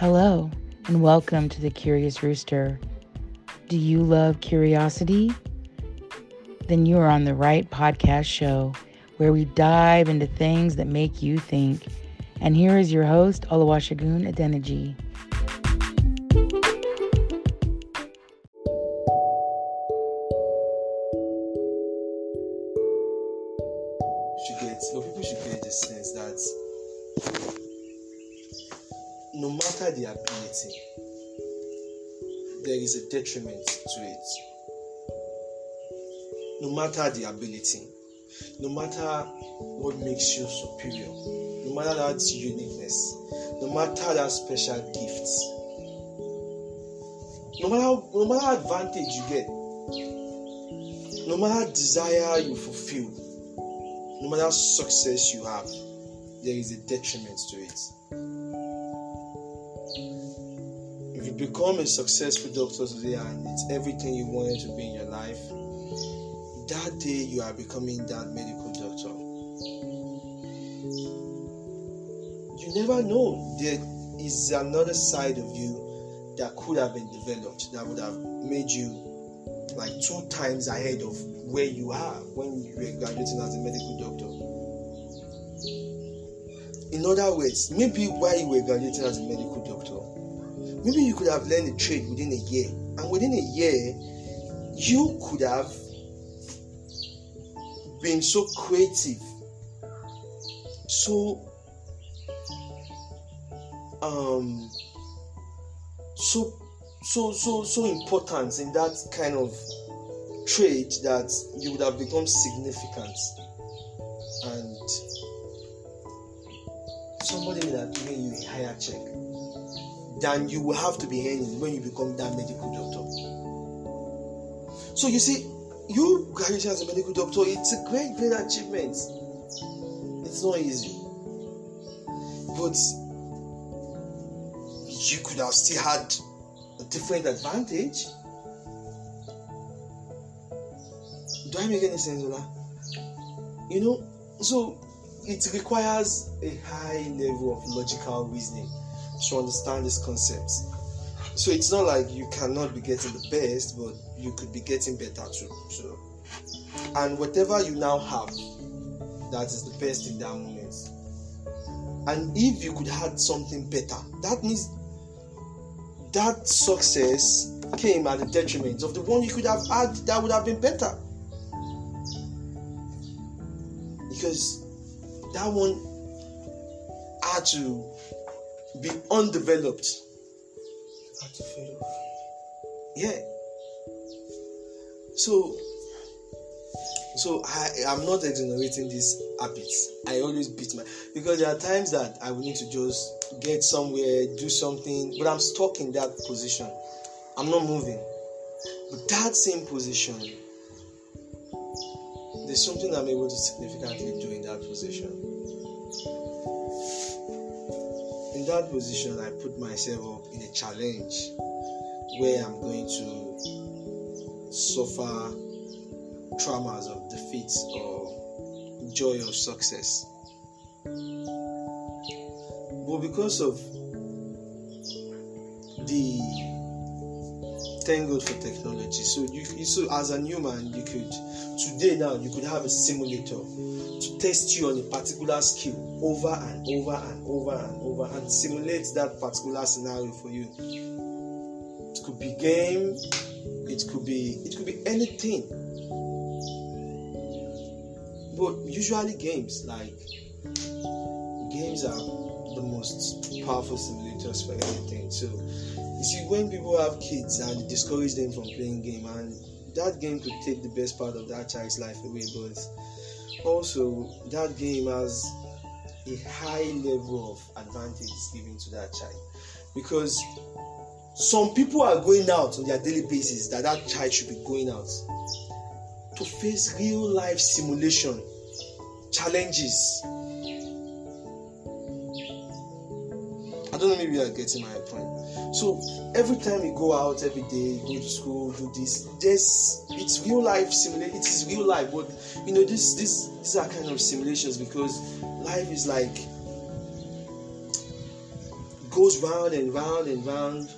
Hello, and welcome to The Curious Rooster. Do you love curiosity? Then you are on the right podcast show, where we dive into things that make you think. And here is your host, Oluwasegun Adeniji. People should get the sense that no matter the ability, there is a detriment to it. No matter the ability, no matter what makes you superior, no matter that uniqueness, no matter that special gift, no matter advantage you get, no matter desire you fulfill, no matter success you have, there is a detriment to it. If you become a successful doctor today and it's everything you wanted to be in your life, that day you are becoming that medical doctor. You never know. There is another side of you that could have been developed, that would have made you like 2 times ahead of where you are when you were graduating as a medical doctor. In other words, maybe while you were graduating as a medical doctor, maybe you could have learned a trade within a year, and within a year, you could have been so creative, so important in that kind of trade that you would have become significant, and somebody would have given you a higher check than you will have to be earning when you become that medical doctor. So you see, you graduating as a medical doctor, it's a great achievement. It's not easy, but you could have still had a different advantage. Do I make any sense of that? You know, so it requires a high level of logical reasoning to understand these concepts. So it's not like you cannot be getting the best, but you could be getting better too. So, and whatever you now have, that is the best in that moment. And if you could have something better, that means that success came at the detriment of the one you could have had that would have been better. Because that one had to be undeveloped. Had to fail. Yeah. So I'm not exonerating these habits. I always beat my... Because there are times that I will need to just get somewhere, do something, but I'm stuck in that position. I'm not moving. But that same position, there's something I'm able to significantly do in that position. In that position, I put myself up in a challenge where I'm going to suffer traumas of defeat or joy of success. But because of the... Thank God for technology. So as a human, you could today now you could have a simulator to test you on a particular skill over and over and over and over and simulate that particular scenario for you. It could be game, it could be anything. But usually games are the most powerful simulators for anything. So you see, when people have kids and discourage them from playing game, and that game could take the best part of that child's life away, but also that game has a high level of advantage given to that child, because some people are going out on their daily basis that child should be going out to face real life simulation challenges. I don't know, maybe you are getting my point. So every time you go out, every day, go to school, do this, it's real life simulation. It is real life, but you know, these are kind of simulations, because life is like goes round and round and round.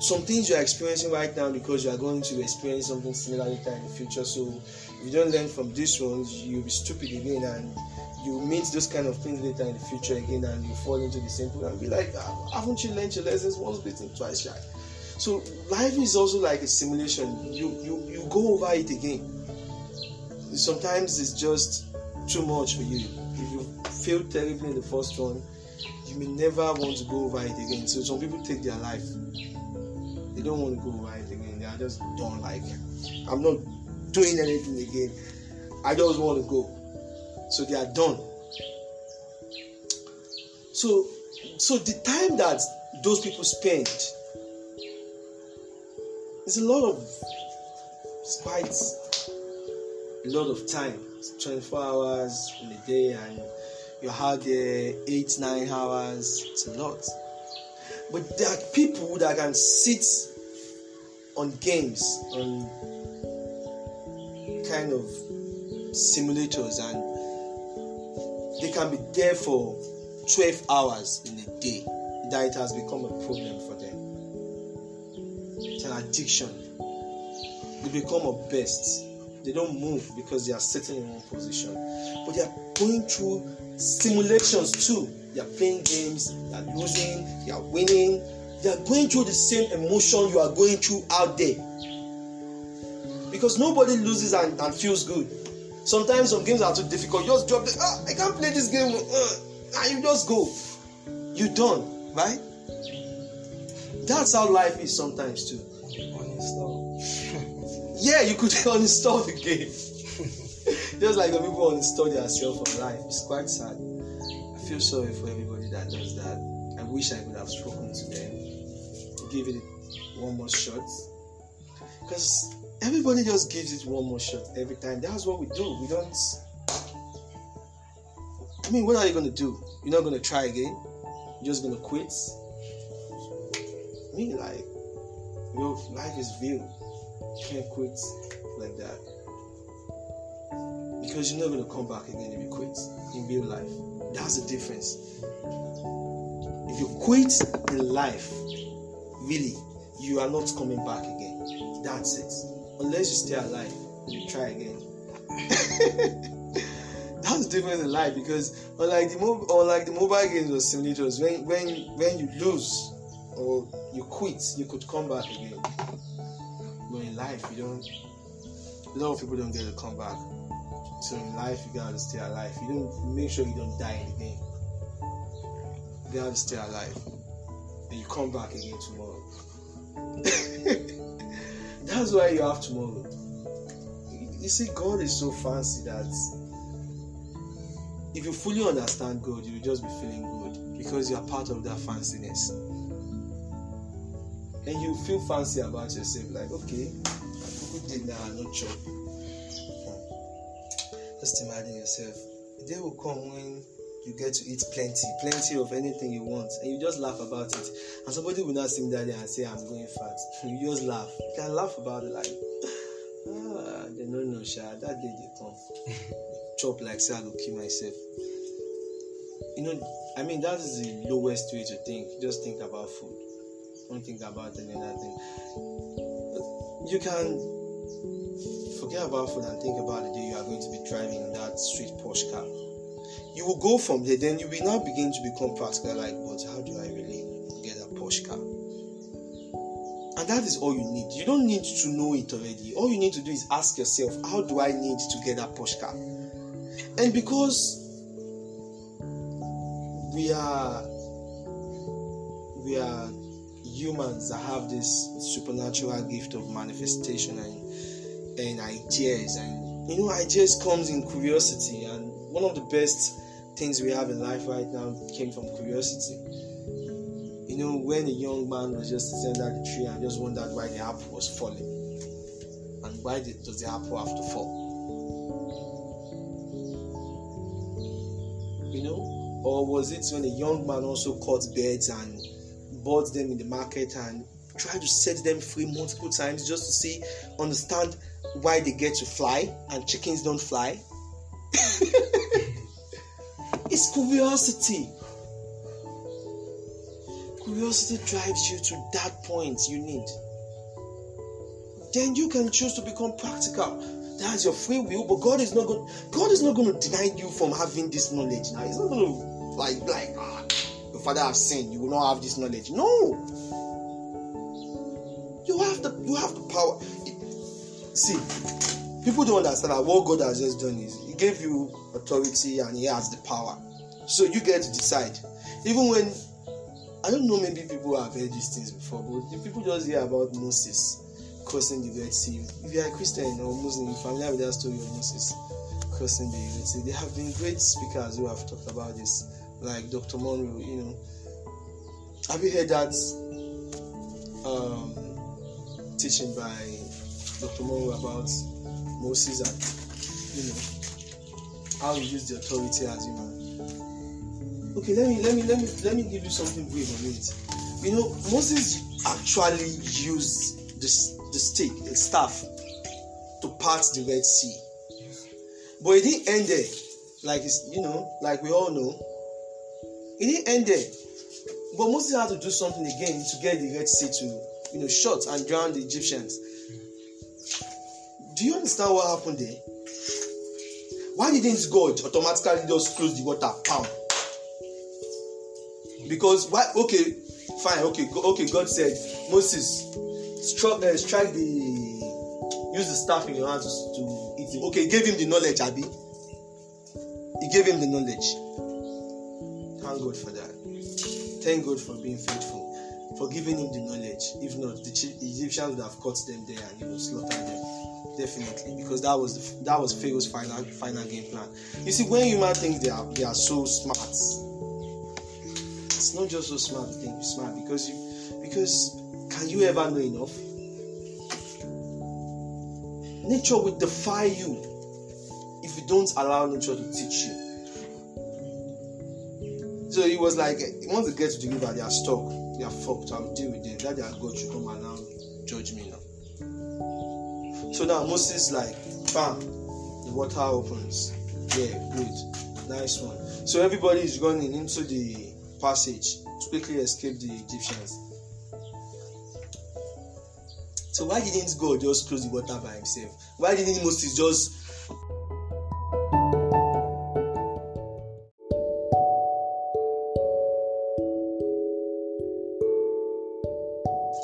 Some things you are experiencing right now because you are going to experience something similar later in the future. So if you don't learn from these ones, you'll be stupid again, and you'll meet those kind of things later in the future again, and you'll fall into the same pool and be like, haven't you learned your lessons once, bitten, twice shy? So life is also like a simulation. You go over it again. Sometimes it's just too much for you. If you fail terribly in the first one, you may never want to go over it again. So some people take their life. They don't want to go over it again. They are just done. Like, I'm not doing anything again. I just want to go. So they are done. So the time that those people spend, it's a lot of spite, a lot of time. It's 24 hours in a day, and you're out there 8, 9 hours. It's a lot. But there are people that can sit on games, on kind of simulators, and they can be there for 12 hours in a day. That it has become a problem for them. It's an addiction. They become obsessed. They don't move because they are sitting in one position. But they are going through simulations too. They are playing games, they are losing, they are winning. They are going through the same emotion you are going through out there. Because nobody loses and feels good. Sometimes some games are too difficult. You just drop the, I can't play this game. And you just go. You're done, right? That's how life is sometimes too. Uninstall. Yeah, you could uninstall the game. Just like the people uninstall their cell phone life. It's quite sad. I feel sorry for everybody that does that. I wish I could have spoken to them. Give it one more shot. Because everybody just gives it one more shot every time. That's what we do. We don't... I mean, what are you going to do? You're not going to try again? You're just going to quit? I mean, like, your life is real. You can't quit like that. Because you're not going to come back again if you quit in real life. That's the difference. If you quit in life, really, you are not coming back again. That's it. Unless you stay alive and you try again. That's the difference in life, because unlike the mobile games or simulators, when you lose, or you quit, you could come back again. But in life, you don't. A lot of people don't get to come back. So in life, you gotta stay alive. You make sure you don't die in the game. You gotta stay alive, and you come back again tomorrow. That's why you have tomorrow. You see, God is so fancy that if you fully understand God, you will just be feeling good because you are part of that fanciness. And you feel fancy about yourself, like, okay, good day now, no chop. Just imagine yourself. The day will come when you get to eat plenty of anything you want, and you just laugh about it. And somebody will not sing that day and say, I'm going fat. And you just laugh. You can laugh about it, like, they don't know, Sha. That day they come. Chop like, say, I will kill myself. You know, I mean, that is the lowest way to think. Just think about food. Don't think about any other thing. You can forget about food and think about the day you are going to be driving that street Porsche car. You will go from there, then you will now begin to become practical, like, but how do I really get a Porsche car? And that is all you need. You don't need to know it already. All you need to do is ask yourself, how do I need to get a Porsche car? And because we are humans that have this supernatural gift of manifestation and ideas, and you know, ideas comes in curiosity, and one of the best things we have in life right now came from curiosity. You know, when a young man was just sitting under the tree and just wondered why the apple was falling, and why does the apple have to fall? You know, or was it when a young man also caught birds and bought them in the market and try to set them free multiple times just to see, understand why they get to fly and chickens don't fly? It's curiosity. curiosity drives you to that point you need, then you can choose to become practical. That's your free will, but God is not going to deny you from having this knowledge. Now, He's not going to your father have sinned, you will not have this knowledge. No, you have the power. See, people don't understand that what God has just done is He gave you authority and He has the power, so you get to decide. Even when I don't know, maybe people have heard these things before, but if people just hear about Moses crossing the Red Sea. If you are a Christian or Muslim, you're familiar with that story of Moses crossing the Red Sea. There have been great speakers who have talked about this, like Dr. Munroe. You know, have you heard that teaching by Dr. Munroe about Moses and, you know, how he used the authority as human? Okay, let me give you something brief on it. You know, Moses actually used the staff to part the Red Sea, but it didn't end there. Like, it's, you know, like we all know, it didn't end there. But Moses had to do something again to get the Red Sea to, you know, shut and drown the Egyptians. Do you understand what happened there? Why didn't God automatically just close the water? Pound. Because why? Okay, fine. Okay. God said, Moses, use the staff in your hand to eat him. Okay, gave him the knowledge, Abi. He gave him the knowledge. Thank God for that. Thank God for being faithful, for giving him the knowledge. If not, the Egyptians would have caught them there and he would slaughter them. Definitely, because that was Pharaoh's final game plan. You see, when human think they are so smart, it's not just so smart to think you're smart, because can you ever know enough? Nature will defy you if you don't allow nature to teach you. So it was like, once they get to the river, they are stuck, they are fucked. I'll deal with them. That they are God should come and now judge me now. So now Moses, like, bam, the water opens. Yeah, good, nice one. So everybody is running into the passage to quickly escape the Egyptians. So why didn't God just close the water by himself? Why didn't Moses just...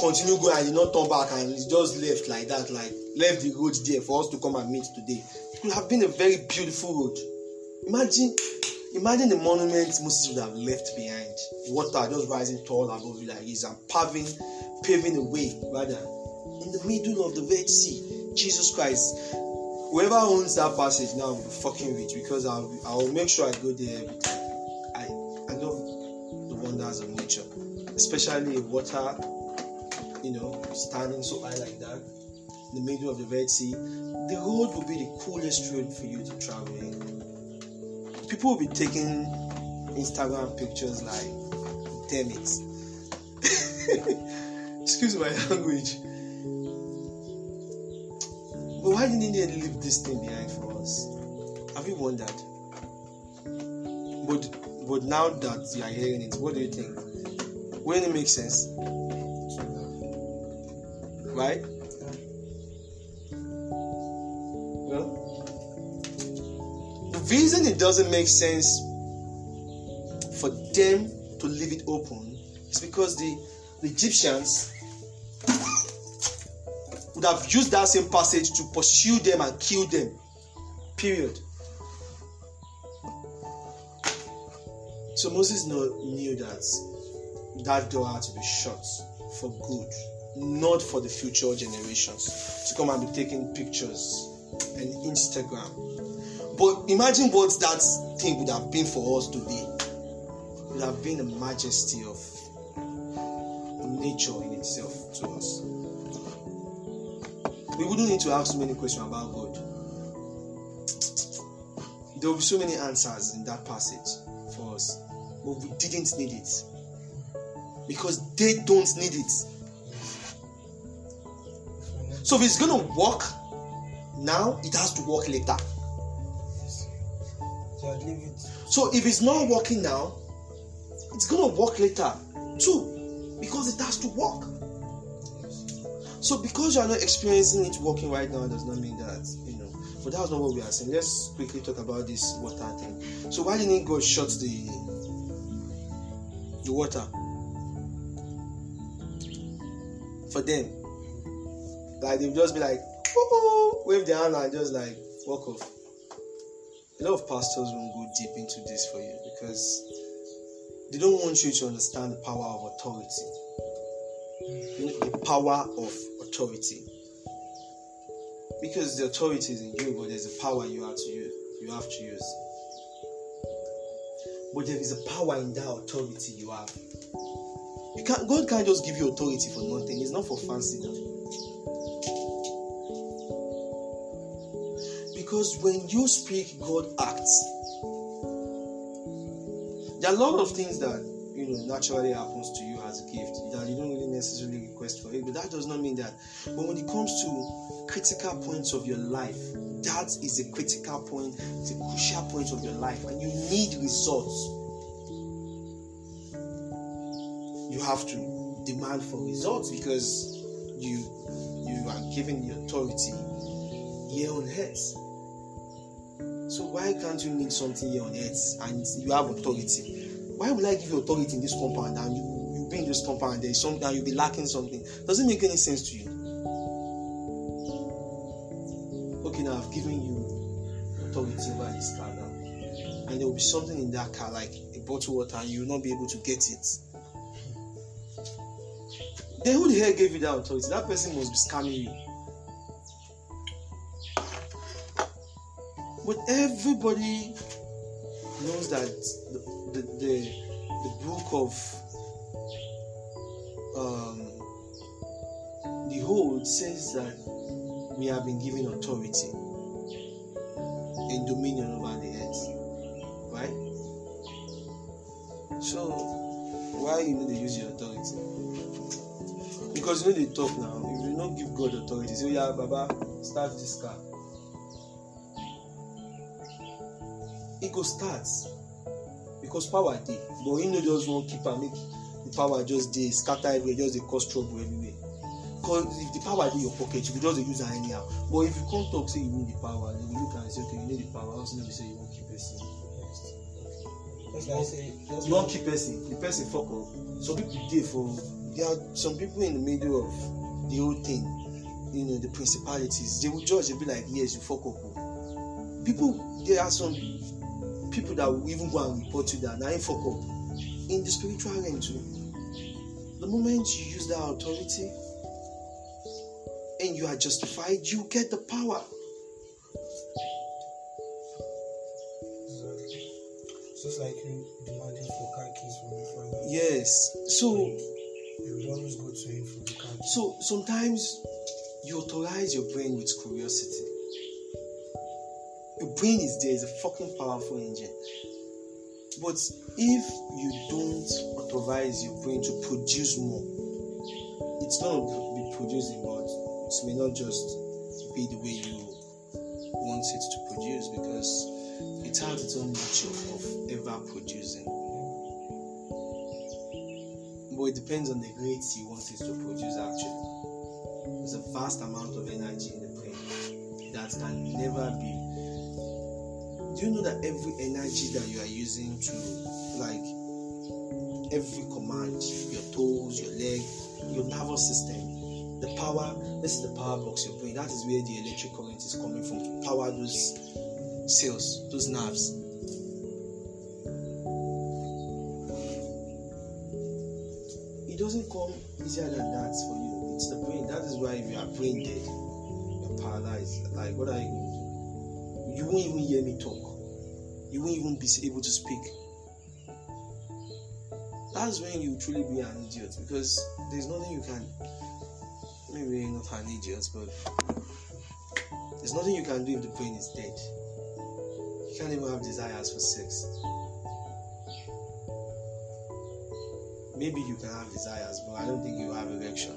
continue going and he not turn back and he just left like that, like left the road there for us to come and meet today? It could have been a very beautiful road. Imagine the monument Moses would have left behind. The water just rising tall above you like this and paving the way, rather. In the middle of the Red Sea, Jesus Christ. Whoever owns that passage now will be fucking rich, because I'll make sure I go there every time. I love the wonders of nature, especially water, you know, standing so high like that in the middle of the Red Sea. The road will be the coolest road for you to travel in. People will be taking Instagram pictures like, damn it. Excuse my language. But why didn't they leave this thing behind for us? Have you wondered? But now that you are hearing it, what do you think? Wouldn't it make sense? Right? Well, the reason it doesn't make sense for them to leave it open is because the Egyptians would have used that same passage to pursue them and kill them. Period. So Moses knew that door had to be shut for good, not for the future generations to come and be taking pictures and Instagram. But imagine what that thing would have been for us today. It would have been the majesty of nature in itself to us. We wouldn't need to ask so many questions about God. There will be so many answers in that passage for us, but we didn't need it because they don't need it. So if it's going to work now, it has to work later. So if it's not working now, it's going to work later too. because it has to work. So because you are not experiencing it working right now, it does not mean that, but that's not what we are saying. Let's quickly talk about this water thing. So why didn't God shut the water for them? Like, they'll just be like, wave their hand and just like walk off. A lot of pastors won't go deep into this for you because they don't want you to understand the power of authority. The power of authority. Because the authority is in you, but there's a power you have to use. But there is a power in that authority you have. God can't just give you authority for nothing. It's not for fancy now. Because when you speak, God acts. There are a lot of things that naturally happens to you as a gift that you don't really necessarily request for it, but that does not mean that. But when it comes to critical points of your life, that is a critical point, it's a crucial point of your life, and you need results. You have to demand for results because you are given the authority here on earth. So why can't you need something here on earth and you have authority? Why would I give you authority in this compound and you be in this compound and there is something and you'll be lacking something? Doesn't make any sense to you. Okay, now I've given you authority over this car now. And there will be something in that car like a bottle of water and you will not be able to get it. Then who the hell gave you that authority? That person must be scamming you. But everybody knows that the book of the whole says that we have been given authority and dominion over the earth, right? So why you need to use your authority? Because they talk now. If you don't give God authority, say, yeah, Baba, start this car. It goes starts. Because power dey, but you know just one keeper make the power just dey scatter everywhere, just dey cause trouble everywhere. Because if the power dey in your pocket, you go just use it anyhow. But if you come talk say you need the power, then you look and say okay, you need the power. Also, you say you won't keep person. You won't keep person. The person fuck up. Some people dey for. There are some people in the middle of the whole thing. The principalities. They will judge. They'll be like, yes, you fuck up. People, there are some people that will even go and report you that now you fuck up in the spiritual realm too. The moment you use that authority and you are justified, you get the power. So it's like you demanding for car keys from your father. Yes. So you would always go to him for the car keys. So sometimes you authorize your brain with curiosity. Your brain is there, it's a fucking powerful engine. But if you don't authorize your brain to produce more, it's not be producing, but it may not just be the way you want it to produce because it has its own nature of ever producing. But it depends on the rates you want it to produce actually. There's a vast amount of energy in the brain that can never be. Do you know that every energy that you are using to, like, every command, your toes, your leg, your nervous system, the power, this is the power box your brain, that is where the electric current is coming from, to power those cells, those nerves. It doesn't come easier than that for you. It's the brain. That is why if you are brain dead, you're paralyzed. Like, what are you? You won't even hear me talk. You won't even be able to speak. That's when you truly be an idiot because there's nothing you can. Maybe not an idiot, but there's nothing you can do if the brain is dead. You can't even have desires for sex. Maybe you can have desires, but I don't think you have erection. I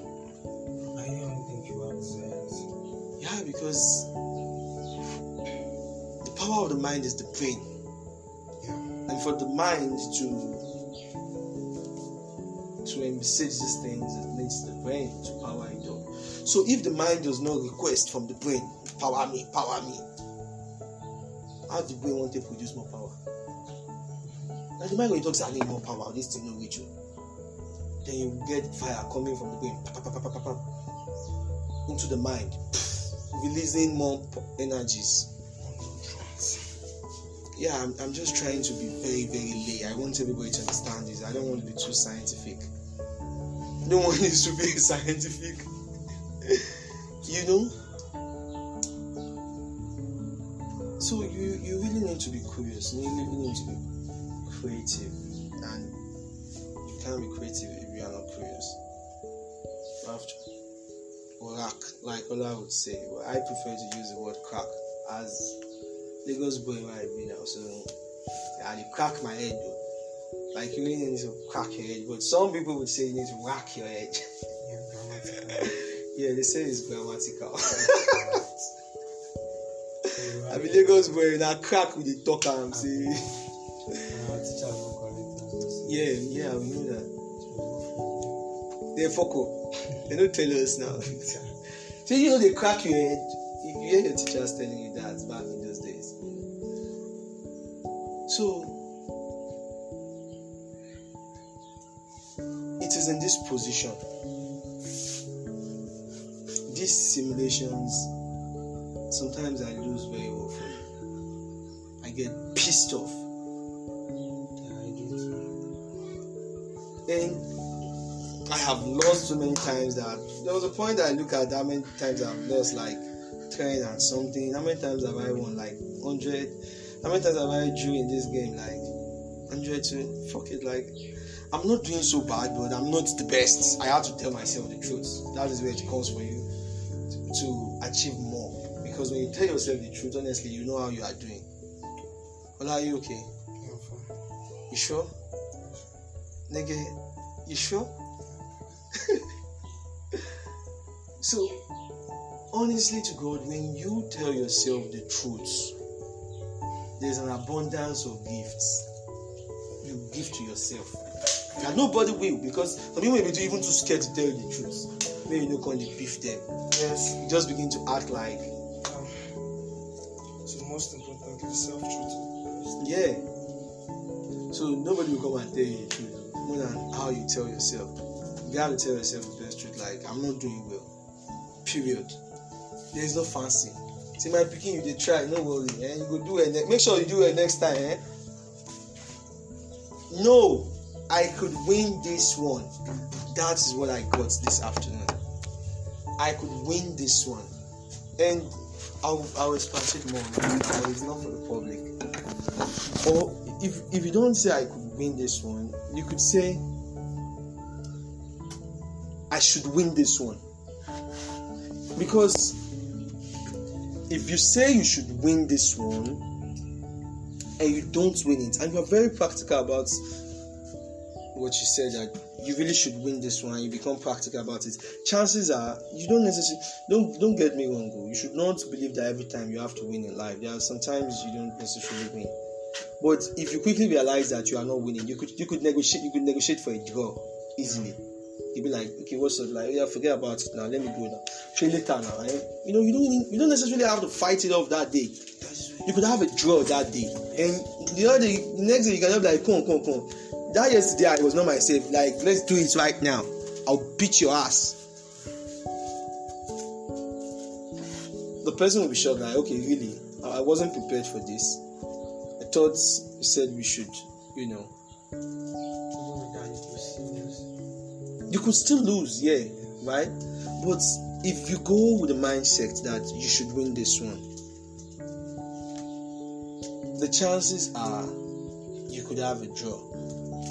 don't think you have desires. Yeah, because the power of the mind is the brain, yeah. And for the mind to to envisage these things, it needs the brain to power it up. So if the mind does not request from the brain, power me, how the brain want to produce more power? Now the mind when it talks, I need more power, this thing will reach you. Then you get fire coming from the brain, into the mind, releasing more energies. Yeah, I'm just trying to be very, very lay. I want everybody to understand this. I don't want to be too scientific. I don't want this to be scientific. You know? So you really need to be curious. You really need to be creative. And you can't be creative if you are not curious. You have to crack, like Ola would say. Well, I prefer to use the word crack as... Lagos boy where I be now, so I crack my head though. Like you really need to crack your head, but some people would say you need to whack your head. Yeah, they say it's grammatical. I mean Lagos boy now crack with the talk and say yeah, we know that. They fuck up. They don't tell us now. So you know they crack your head. You hear your teachers telling you that back in those days. So, it is in this position, these simulations, sometimes I lose very often. I get pissed off. And I have lost so many times that there was a point that I look at how many times I've lost, like, trend and something. How many times have I won? Like 100. How many times have I drew in this game? Like 102. Fuck it. Like I'm not doing so bad, but I'm not the best. I have to tell myself the truth. That is where it calls for you to achieve more. Because when you tell yourself the truth, honestly, you know how you are doing. Well, are you okay? I'm fine. You sure? Nigga, you sure? So. Honestly to God, when you tell yourself the truth, there's an abundance of gifts you give to yourself. And nobody will, because some people may be even too scared to tell you the truth. Maybe you can't beef them. Yes. You just begin to act like... So most important, give yourself truth. Yeah. So nobody will come and tell you the truth, more than how you tell yourself. You have to tell yourself the best truth, like, I'm not doing well. Period. There is no fancy. See, my picking you, they try, no worry, eh? You go do it, make sure you do it next time, eh? No, I could win this one. That is what I got this afternoon. I could win this one. And I'll explain more. It's not for the public. Or if you don't say I could win this one, you could say I should win this one. Because if you say you should win this one and you don't win it, and you are very practical about what you said that you really should win this one, and you become practical about it, chances are you don't necessarily don't get me wrong. You should not believe that every time you have to win in life. There are sometimes you don't necessarily win, but if you quickly realize that you are not winning, you could negotiate for a draw easily. You'll be like, okay, what's up? Like, yeah, forget about it now. Let me go now. Try later now. Eh? You know, you don't necessarily have to fight it off that day. You could have a draw that day, and the other day, the next day, you can be like, come. That yesterday, I was not myself. Like, let's do it right now. I'll beat your ass. The person will be shocked. Like, okay, really, I wasn't prepared for this. I thought you said we should, you know. You could still lose, yeah, right? But if you go with the mindset that you should win this one, the chances are you could have a draw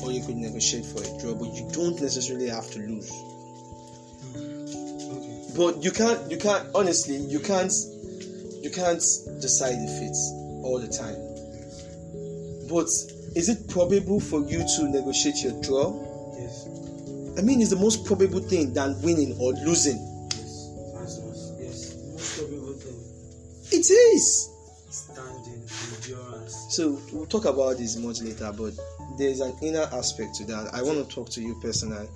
or you could negotiate for a draw, but you don't necessarily have to lose. Okay. But you can't, honestly, you can't decide defeat all the time. But is it probable for you to negotiate your draw? Yes. I mean, it's the most probable thing than winning or losing. Yes, most probable thing. It is. Standing, endurance. So we'll talk about this much later, but there's an inner aspect to that. I want to talk to you personally